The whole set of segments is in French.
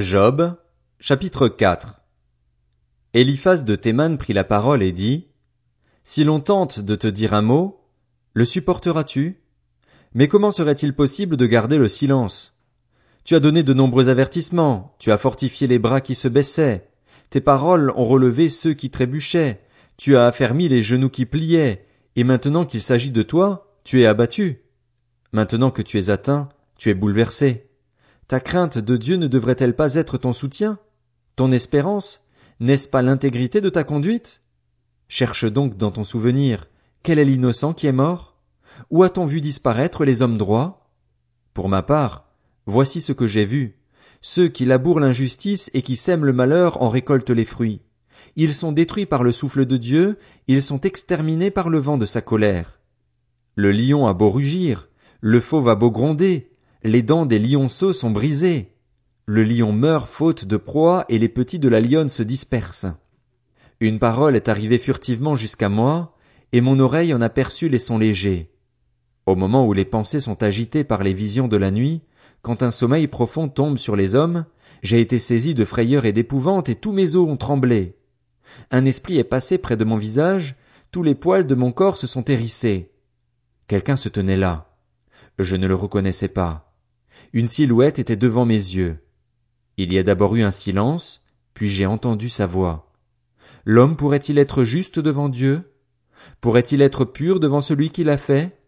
Job, chapitre 4. Eliphaz de Théman prit la parole et dit : Si l'on tente de te dire un mot, le supporteras-tu ? Mais comment serait-il possible de garder le silence ? Tu as donné de nombreux avertissements, tu as fortifié les bras qui se baissaient, tes paroles ont relevé ceux qui trébuchaient, tu as affermi les genoux qui pliaient, et maintenant qu'il s'agit de toi, tu es abattu. Maintenant que tu es atteint, tu es bouleversé. Ta crainte de Dieu ne devrait-elle pas être ton soutien? Ton espérance? N'est-ce pas l'intégrité de ta conduite? Cherche donc dans ton souvenir, quel est l'innocent qui est mort? Où a-t-on vu disparaître les hommes droits? Pour ma part, voici ce que j'ai vu. Ceux qui labourent l'injustice et qui sèment le malheur en récoltent les fruits. Ils sont détruits par le souffle de Dieu, ils sont exterminés par le vent de sa colère. Le lion a beau rugir, le fauve a beau gronder, les dents des lionceaux sont brisées. Le lion meurt faute de proie et les petits de la lionne se dispersent. Une parole est arrivée furtivement jusqu'à moi et mon oreille en aperçut les sons légers. Au moment où les pensées sont agitées par les visions de la nuit, quand un sommeil profond tombe sur les hommes, j'ai été saisi de frayeur et d'épouvante et tous mes os ont tremblé. Un esprit est passé près de mon visage, tous les poils de mon corps se sont hérissés. Quelqu'un se tenait là. Je ne le reconnaissais pas. Une silhouette était devant mes yeux. Il y a d'abord eu un silence, puis j'ai entendu sa voix. L'homme pourrait-il être juste devant Dieu? Pourrait-il être pur devant celui qui l'a fait?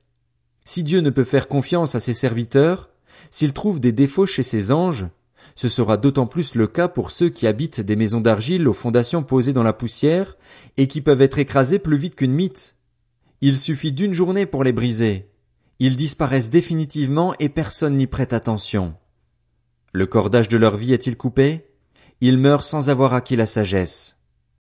Si Dieu ne peut faire confiance à ses serviteurs, s'il trouve des défauts chez ses anges, ce sera d'autant plus le cas pour ceux qui habitent des maisons d'argile aux fondations posées dans la poussière et qui peuvent être écrasés plus vite qu'une mythe. Il suffit d'une journée pour les briser. Ils disparaissent définitivement et personne n'y prête attention. Le cordage de leur vie est-il coupé? Ils meurent sans avoir acquis la sagesse.